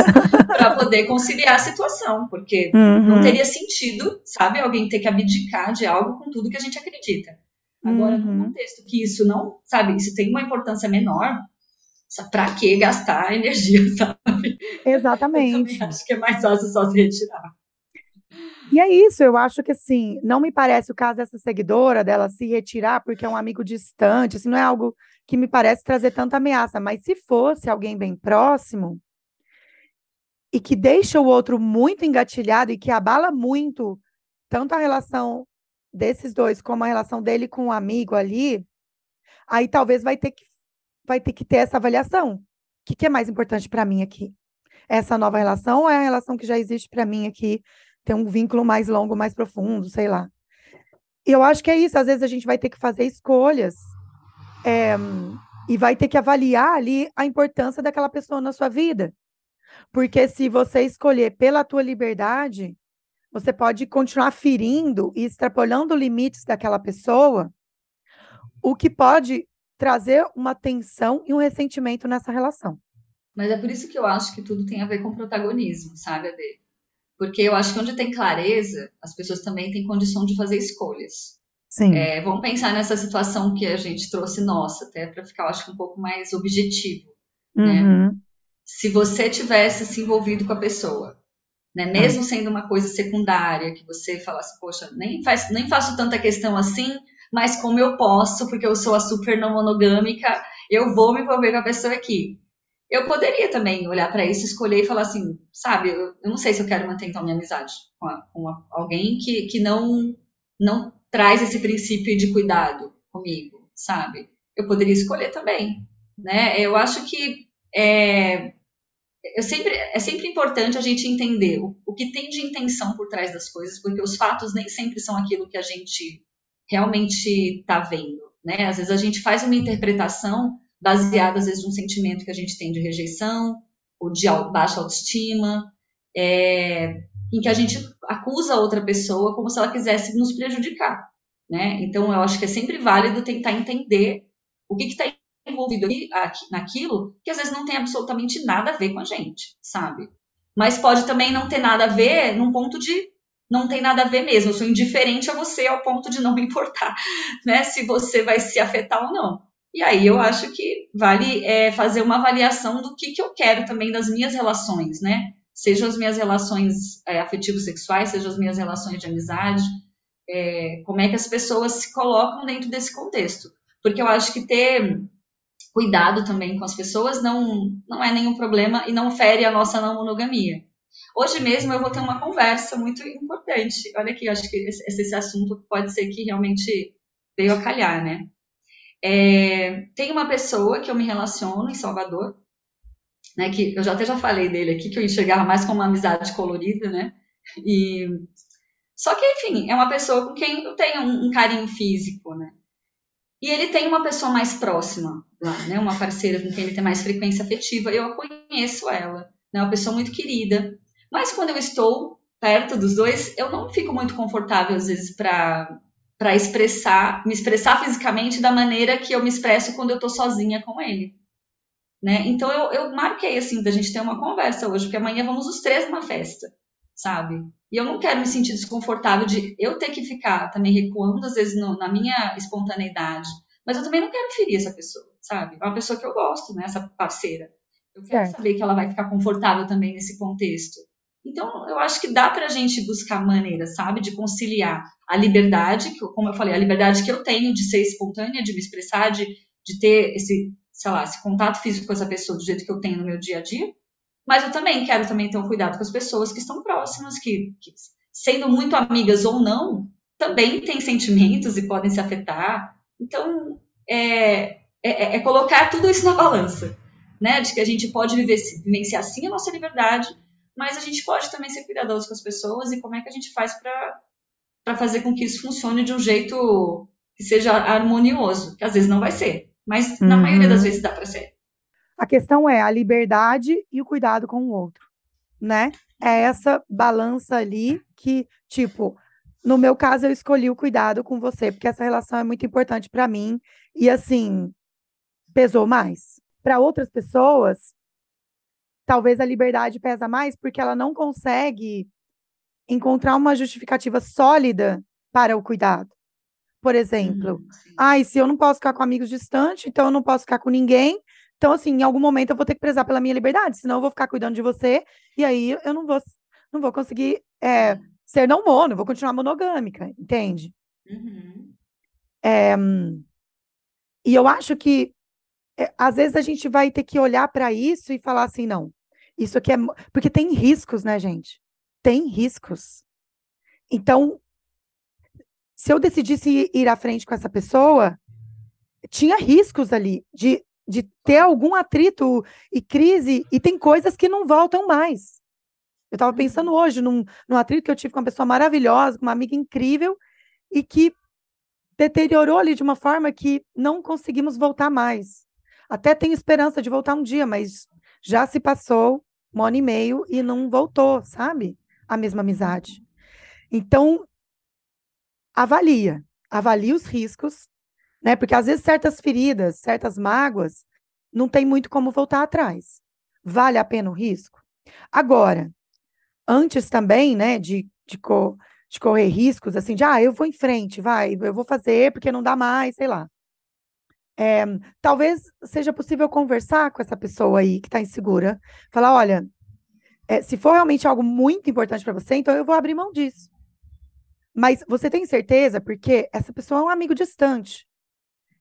para poder conciliar a situação, porque não teria sentido, sabe, alguém ter que abdicar de algo com tudo que a gente acredita. Agora, num contexto que isso não, sabe, isso tem uma importância menor, para que gastar energia, sabe? Exatamente. Eu acho que é mais fácil só se retirar. E é isso, eu acho que assim, não me parece o caso dessa seguidora dela se retirar porque é um amigo distante, assim, não é algo que me parece trazer tanta ameaça, mas se fosse alguém bem próximo e que deixa o outro muito engatilhado e que abala muito tanto a relação desses dois como a relação dele com o amigo ali, aí talvez vai ter que ter essa avaliação. O que é mais importante para mim aqui? Essa nova relação ou é a relação que já existe para mim aqui? Ter um vínculo mais longo, mais profundo, sei lá. E eu acho que é isso, às vezes a gente vai ter que fazer escolhas e vai ter que avaliar ali a importância daquela pessoa na sua vida. Porque se você escolher pela tua liberdade, você pode continuar ferindo e extrapolando limites daquela pessoa, o que pode trazer uma tensão e um ressentimento nessa relação. Mas é por isso que eu acho que tudo tem a ver com protagonismo, sabe, Adê? Porque eu acho que onde tem clareza, as pessoas também têm condição de fazer escolhas. Sim. Vamos pensar nessa situação que a gente trouxe nossa, até para ficar, eu acho, um pouco mais objetivo. Né? Se você tivesse se envolvido com a pessoa, né? Mesmo sendo uma coisa secundária, que você falasse, poxa, nem faço tanta questão assim, mas como eu posso, porque eu sou a super não monogâmica, eu vou me envolver com a pessoa aqui. Eu poderia também olhar para isso, escolher e falar assim, sabe, eu não sei se eu quero manter então minha amizade com alguém que não traz esse princípio de cuidado comigo, sabe? Eu poderia escolher também, né? Eu acho que é sempre importante a gente entender o que tem de intenção por trás das coisas, porque os fatos nem sempre são aquilo que a gente realmente está vendo, né? Às vezes a gente faz uma interpretação baseada, às vezes, num sentimento que a gente tem de rejeição, ou de baixa autoestima, em que a gente acusa a outra pessoa como se ela quisesse nos prejudicar, né? Então, eu acho que é sempre válido tentar entender o que está envolvido aqui, naquilo que, às vezes, não tem absolutamente nada a ver com a gente, sabe? Mas pode também não ter nada a ver num ponto de não tem nada a ver mesmo, eu sou indiferente a você ao ponto de não me importar, né? Se você vai se afetar ou não. E aí eu acho que vale fazer uma avaliação do que eu quero também das minhas relações, né? Seja as minhas relações afetivo-sexuais, seja as minhas relações de amizade, como é que as pessoas se colocam dentro desse contexto. Porque eu acho que ter cuidado também com as pessoas não é nenhum problema e não fere a nossa não monogamia. Hoje mesmo eu vou ter uma conversa muito importante. Olha aqui, eu acho que esse assunto pode ser que realmente veio a calhar, né? Tem uma pessoa que eu me relaciono em Salvador, né, que eu até já falei dele aqui, que eu enxergava mais como uma amizade colorida, né, e Só que, enfim, é uma pessoa com quem eu tenho um carinho físico, né? E ele tem uma pessoa mais próxima lá, né? Uma parceira com quem ele tem mais frequência afetiva. Eu a conheço ela, né? Uma pessoa muito querida. Mas quando eu estou perto dos dois, eu não fico muito confortável, às vezes, para me expressar fisicamente da maneira que eu me expresso quando eu estou sozinha com ele, né? Então, eu marquei, assim, da gente ter uma conversa hoje, porque amanhã vamos os três numa festa, sabe? E eu não quero me sentir desconfortável de eu ter que ficar também recuando, às vezes, na minha espontaneidade. Mas eu também não quero ferir essa pessoa, sabe? É uma pessoa que eu gosto, né? Essa parceira. Eu quero saber que ela vai ficar confortável também nesse contexto. Então, eu acho que dá pra gente buscar maneiras, sabe? De conciliar a liberdade, que, como eu falei, a liberdade que eu tenho de ser espontânea, de me expressar, de ter esse, sei lá, esse contato físico com essa pessoa do jeito que eu tenho no meu dia a dia. Mas eu também quero ter um cuidado com as pessoas que estão próximas, que sendo muito amigas ou não, também têm sentimentos e podem se afetar. Então, é colocar tudo isso na balança, né? De que a gente pode vivenciar sim a nossa liberdade, mas a gente pode também ser cuidadoso com as pessoas e como é que a gente faz para fazer com que isso funcione de um jeito que seja harmonioso, que às vezes não vai ser, mas na maioria das vezes dá para ser. A questão é a liberdade e o cuidado com o outro, né? É essa balança ali que, tipo, no meu caso eu escolhi o cuidado com você, porque essa relação é muito importante pra mim e, assim, pesou mais. Para outras pessoas, talvez a liberdade pesa mais porque ela não consegue encontrar uma justificativa sólida para o cuidado. Por exemplo, se eu não posso ficar com amigos distantes, então eu não posso ficar com ninguém. Então, assim, em algum momento eu vou ter que prezar pela minha liberdade, senão eu vou ficar cuidando de você, e aí eu não vou conseguir ser não mono, vou continuar monogâmica, entende? Uhum. E eu acho que, às vezes, a gente vai ter que olhar para isso e falar assim, não, isso aqui é... Porque tem riscos, né, gente? Tem riscos. Então, se eu decidisse ir à frente com essa pessoa, tinha riscos ali de ter algum atrito e crise, e tem coisas que não voltam mais. Eu estava pensando hoje num atrito que eu tive com uma pessoa maravilhosa, com uma amiga incrível, e que deteriorou ali de uma forma que não conseguimos voltar mais. Até tenho esperança de voltar um dia, mas já se passou um ano e meio e não voltou, sabe? A mesma amizade. Então, avalia os riscos, né? Porque às vezes certas feridas, certas mágoas, não tem muito como voltar atrás. Vale a pena o risco? Agora, antes também, né, de correr riscos, assim, de, eu vou em frente, eu vou fazer porque não dá mais, sei lá. Talvez seja possível conversar com essa pessoa aí que está insegura, falar, olha, se for realmente algo muito importante para você, então eu vou abrir mão disso. Mas você tem certeza? Porque essa pessoa é um amigo distante.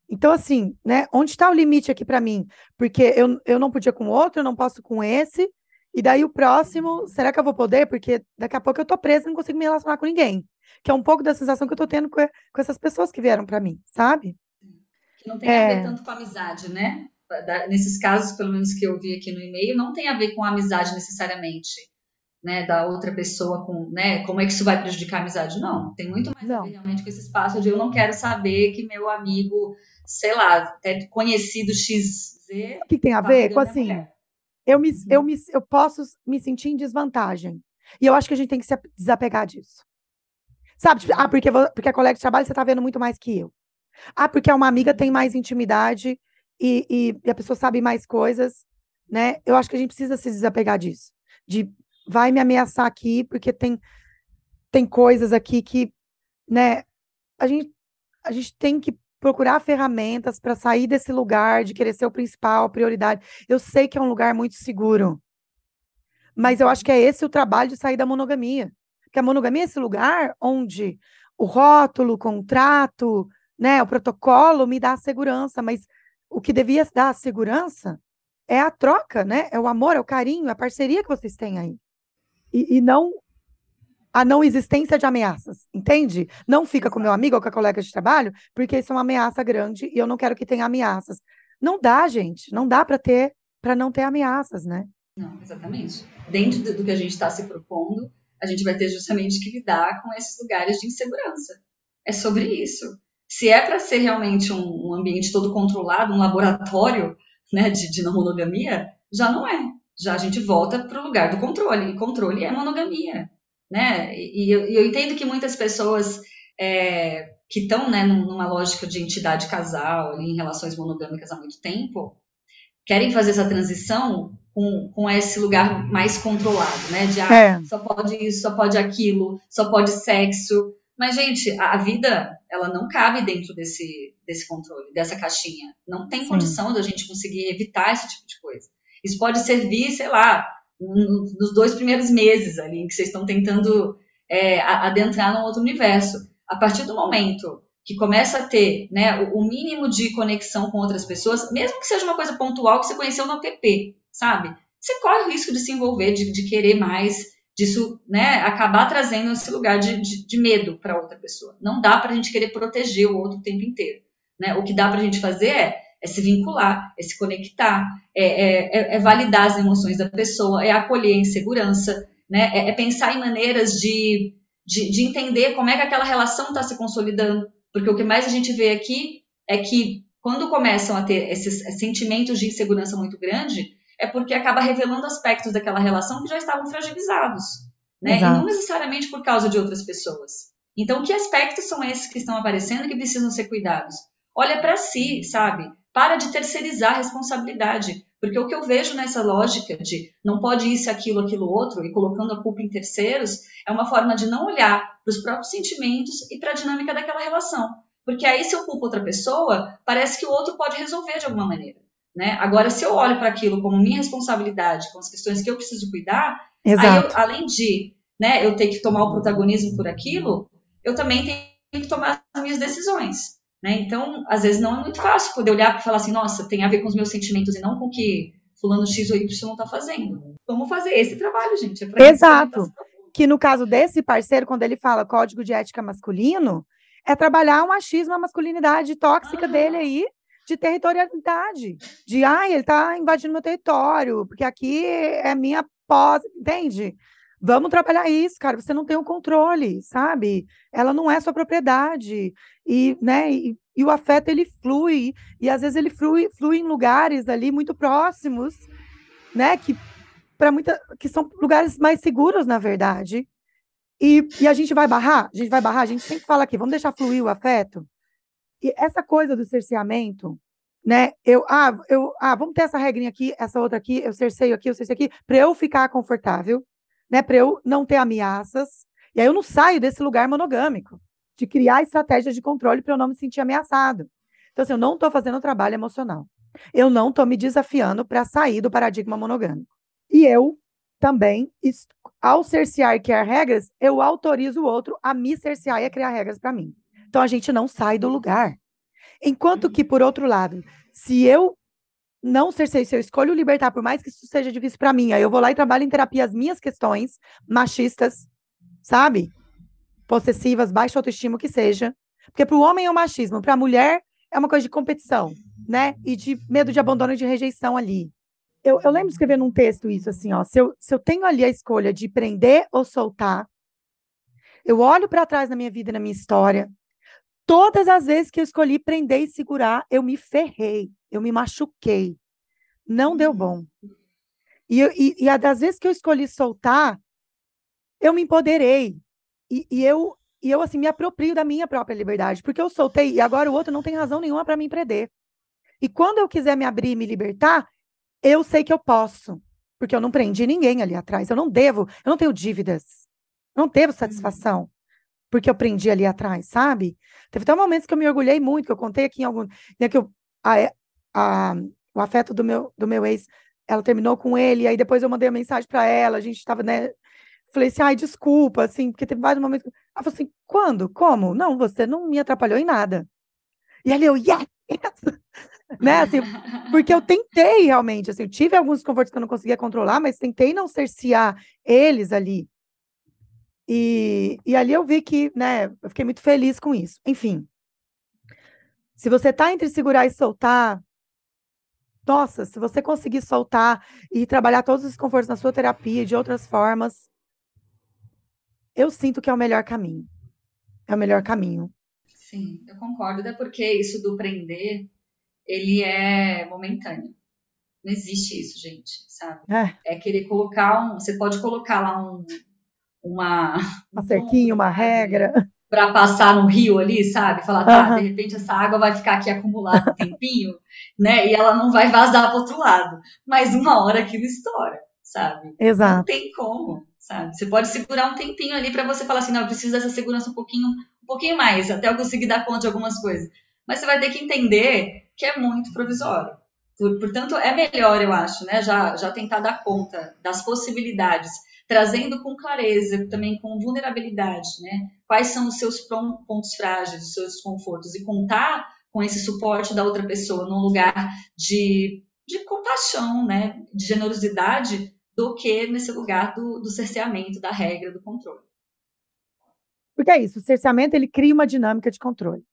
Então, assim, né, onde está o limite aqui para mim? Porque eu não podia com outro, eu não posso com esse, e daí o próximo, será que eu vou poder? Porque daqui a pouco eu tô presa e não consigo me relacionar com ninguém. Que é um pouco da sensação que eu tô tendo com essas pessoas que vieram para mim, sabe? Que não tem a ver tanto com a amizade, né? Nesses casos, pelo menos que eu vi aqui no e-mail, não tem a ver com a amizade necessariamente, né? Da outra pessoa, com, né? Como é que isso vai prejudicar a amizade? Não, tem muito mais a ver realmente com esse espaço de eu não quero saber que meu amigo... sei lá, até conhecido XZ... O que tem a ver com, assim, eu posso me sentir em desvantagem. E eu acho que a gente tem que se desapegar disso. Sabe? Tipo, porque é colega de trabalho, você tá vendo muito mais que eu. Porque é uma amiga, tem mais intimidade e a pessoa sabe mais coisas, né? Eu acho que a gente precisa se desapegar disso. De, vai me ameaçar aqui, porque tem coisas aqui que, né? A gente tem que procurar ferramentas para sair desse lugar de querer ser o principal, prioridade. Eu sei que é um lugar muito seguro, mas eu acho que é esse o trabalho de sair da monogamia. Porque a monogamia é esse lugar onde o rótulo, o contrato, né, o protocolo me dá a segurança, mas o que devia dar a segurança é a troca, né? É o amor, é o carinho, é a parceria que vocês têm aí. E não a não existência de ameaças, entende? Não fica com meu amigo ou com a colega de trabalho, porque isso é uma ameaça grande e eu não quero que tenha ameaças. Não dá, gente, não dá para não ter ameaças, né? Não, exatamente. Dentro do que a gente está se propondo, a gente vai ter justamente que lidar com esses lugares de insegurança. É sobre isso. Se é para ser realmente um ambiente todo controlado, um laboratório, né, de não monogamia, já não é. Já a gente volta para o lugar do controle. E controle é monogamia, né? E eu entendo que muitas pessoas que estão, né, numa lógica de entidade casal, em relações monogâmicas há muito tempo, querem fazer essa transição com esse lugar mais controlado, né? De só pode isso, só pode aquilo, só pode sexo. Mas, gente, a vida, ela não cabe dentro desse controle, dessa caixinha. Não tem condição da gente conseguir evitar esse tipo de coisa. Isso pode servir, sei lá, nos 2 primeiros meses ali, em que vocês estão tentando adentrar num outro universo. A partir do momento que começa a ter, né, o mínimo de conexão com outras pessoas, mesmo que seja uma coisa pontual que você conheceu no app, sabe? Você corre o risco de se envolver, de querer mais, disso, né, acabar trazendo esse lugar de medo para outra pessoa. Não dá para a gente querer proteger o outro o tempo inteiro, né? O que dá para a gente fazer é se vincular, é se conectar, é validar as emoções da pessoa, é acolher a insegurança, né? É pensar em maneiras de entender como é que aquela relação está se consolidando, porque o que mais a gente vê aqui é que quando começam a ter esses sentimentos de insegurança muito grande, é porque acaba revelando aspectos daquela relação que já estavam fragilizados, né? E não necessariamente por causa de outras pessoas. Então, que aspectos são esses que estão aparecendo e que precisam ser cuidados? Olha para si, sabe? Para de terceirizar a responsabilidade, porque o que eu vejo nessa lógica de não pode isso, aquilo, aquilo outro, e colocando a culpa em terceiros, é uma forma de não olhar para os próprios sentimentos e para a dinâmica daquela relação, porque aí se eu culpo outra pessoa, parece que o outro pode resolver de alguma maneira, né? Agora, se eu olho para aquilo como minha responsabilidade, com as questões que eu preciso cuidar, aí eu, além de, né, eu ter que tomar o protagonismo por aquilo, eu também tenho que tomar as minhas decisões, né? Então, às vezes não é muito fácil poder olhar e falar assim, nossa, tem a ver com os meus sentimentos e não com o que fulano X ou Y está fazendo. Vamos fazer esse trabalho, gente. Que no caso desse parceiro, quando ele fala código de ética masculino, é trabalhar um machismo, a masculinidade tóxica dele aí, de territorialidade, de, ele tá invadindo meu território, porque aqui é minha pós, entende? Vamos trabalhar isso, cara, você não tem o controle, sabe? Ela não é sua propriedade, e, né, e o afeto, ele flui, e às vezes ele flui em lugares ali muito próximos, né, que são lugares mais seguros, na verdade, e a gente vai barrar, a gente sempre fala aqui, vamos deixar fluir o afeto. E essa coisa do cerceamento, né, vamos ter essa regrinha aqui, essa outra aqui, eu cerceio aqui, para eu ficar confortável, né, para eu não ter ameaças, e aí eu não saio desse lugar monogâmico, de criar estratégias de controle para eu não me sentir ameaçado. Então, assim, eu não estou fazendo trabalho emocional, eu não estou me desafiando para sair do paradigma monogâmico. E eu também, ao cercear e criar regras, eu autorizo o outro a me cercear e a criar regras para mim. Então, a gente não sai do lugar. Enquanto que, por outro lado, se eu não cerceio, se eu escolho libertar, por mais que isso seja difícil para mim, aí eu vou lá e trabalho em terapia as minhas questões machistas, sabe? Possessivas, baixa autoestima, o que seja. Porque para o homem é o machismo, para a mulher é uma coisa de competição, né? E de medo de abandono e de rejeição ali. Eu lembro de escrever num texto isso, assim, ó. Se eu tenho ali a escolha de prender ou soltar, eu olho para trás na minha vida, na minha história. Todas as vezes que eu escolhi prender e segurar, eu me ferrei, eu me machuquei. Não deu bom. E as vezes que eu escolhi soltar, eu me empoderei. E eu assim, me aproprio da minha própria liberdade, porque eu soltei e agora o outro não tem razão nenhuma para me empreender. E quando eu quiser me abrir e me libertar, eu sei que eu posso, porque eu não prendi ninguém ali atrás. Eu não tenho dívidas, não devo satisfação. Porque eu aprendi ali atrás, sabe? Teve até momentos que eu me orgulhei muito, que eu contei aqui em algum... Né, que o afeto do meu ex, ela terminou com ele, aí depois eu mandei a mensagem pra ela, a gente tava, né... Falei assim, desculpa, assim, porque teve vários momentos... Ela falou assim, quando? Como? Não, você não me atrapalhou em nada. E ali eu, yes! Né, assim, porque eu tentei realmente, assim, eu tive alguns desconfortos que eu não conseguia controlar, mas tentei não cercear eles ali. E ali eu vi que, né, eu fiquei muito feliz com isso. Enfim, se você tá entre segurar e soltar, nossa, se você conseguir soltar e trabalhar todos os desconfortos na sua terapia e de outras formas, eu sinto que é o melhor caminho. É o melhor caminho. Sim, eu concordo, até porque isso do prender, ele é momentâneo. Não existe isso, gente, sabe? É querer colocar um... Você pode colocar lá uma cerquinha, uma regra. Para passar no rio ali, sabe? Falar, tá, de repente essa água vai ficar aqui acumulada um tempinho, né? E ela não vai vazar pro outro lado. Mas uma hora aquilo estoura, sabe? Exato. Não tem como, sabe? Você pode segurar um tempinho ali para você falar assim, não, eu preciso dessa segurança um pouquinho mais, até eu conseguir dar conta de algumas coisas. Mas você vai ter que entender que é muito provisório. Portanto, é melhor, eu acho, né? Já tentar dar conta das possibilidades, trazendo com clareza, também com vulnerabilidade, né? Quais são os seus pontos frágeis, os seus desconfortos, e contar com esse suporte da outra pessoa num lugar de compaixão, né? De generosidade, do que nesse lugar do cerceamento, da regra, do controle. Porque é isso, o cerceamento, ele cria uma dinâmica de controle.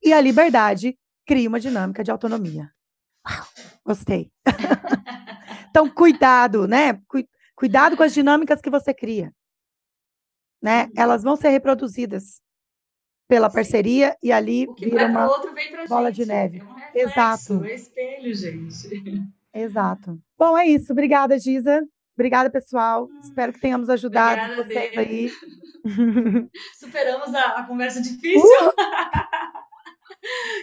E a liberdade cria uma dinâmica de autonomia. Uau, gostei. Então, cuidado, né? Cuidado com as dinâmicas que você cria. Né? Elas vão ser reproduzidas pela parceria e ali vira uma bola de neve. É um reflexo, exato. Um espelho, gente. Exato. Bom, é isso. Obrigada, Gisa. Obrigada, pessoal. Espero que tenhamos ajudado vocês aí. Superamos a conversa difícil.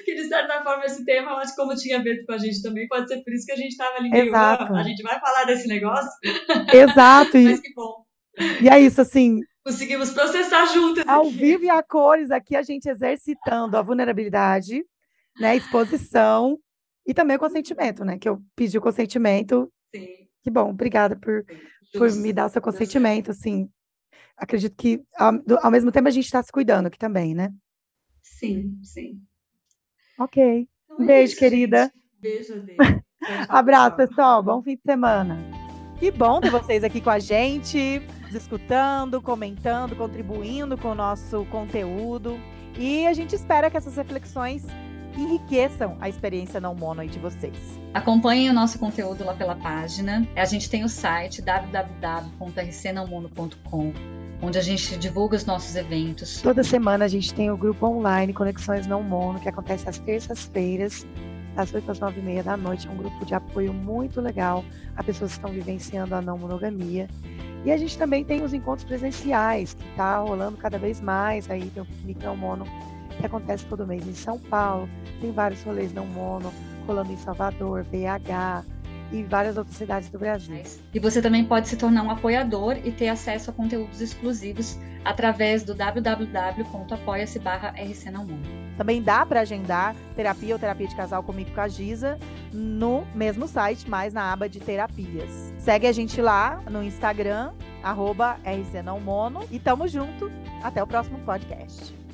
Que de certa forma esse tema, eu acho, como tinha a ver com a gente também, pode ser por isso que a gente estava ali, meio, a gente vai falar desse negócio. Exato. Mas que bom. E é isso, assim. Conseguimos processar juntas. Ao vivo e a cores aqui, a gente exercitando a vulnerabilidade, né, exposição e também o consentimento, né? Que eu pedi o consentimento. Sim. Que bom, obrigada por me dar o seu consentimento, assim. Acredito que ao mesmo tempo a gente está se cuidando aqui também, né? Sim, sim. Ok. Então, beijo, gente, querida. Beijo, Adê. Abraço, pessoal. Bom fim de semana. Que bom ter vocês aqui com a gente, discutindo, comentando, contribuindo com o nosso conteúdo. E a gente espera que essas reflexões enriqueçam a experiência não mono aí de vocês. Acompanhem o nosso conteúdo lá pela página. A gente tem o site www.rcnãomono.com, onde a gente divulga os nossos eventos. Toda semana a gente tem o grupo online Conexões Não Mono, que acontece às terças-feiras, das 8 às 9h30 da noite. É um grupo de apoio muito legal a pessoas que estão vivenciando a não monogamia. E a gente também tem os encontros presenciais, que está rolando cada vez mais aí, tem o Piquenique Não Mono, que acontece todo mês em São Paulo. Tem vários rolês não mono, rolando em Salvador, BH e várias outras cidades do Brasil. E você também pode se tornar um apoiador e ter acesso a conteúdos exclusivos através do www.apoia.se/rcnãomono. Também dá para agendar terapia ou terapia de casal comigo, com a Gisa, no mesmo site, mas na aba de terapias. Segue a gente lá no Instagram, @rcnãomono, e tamo junto, até o próximo podcast.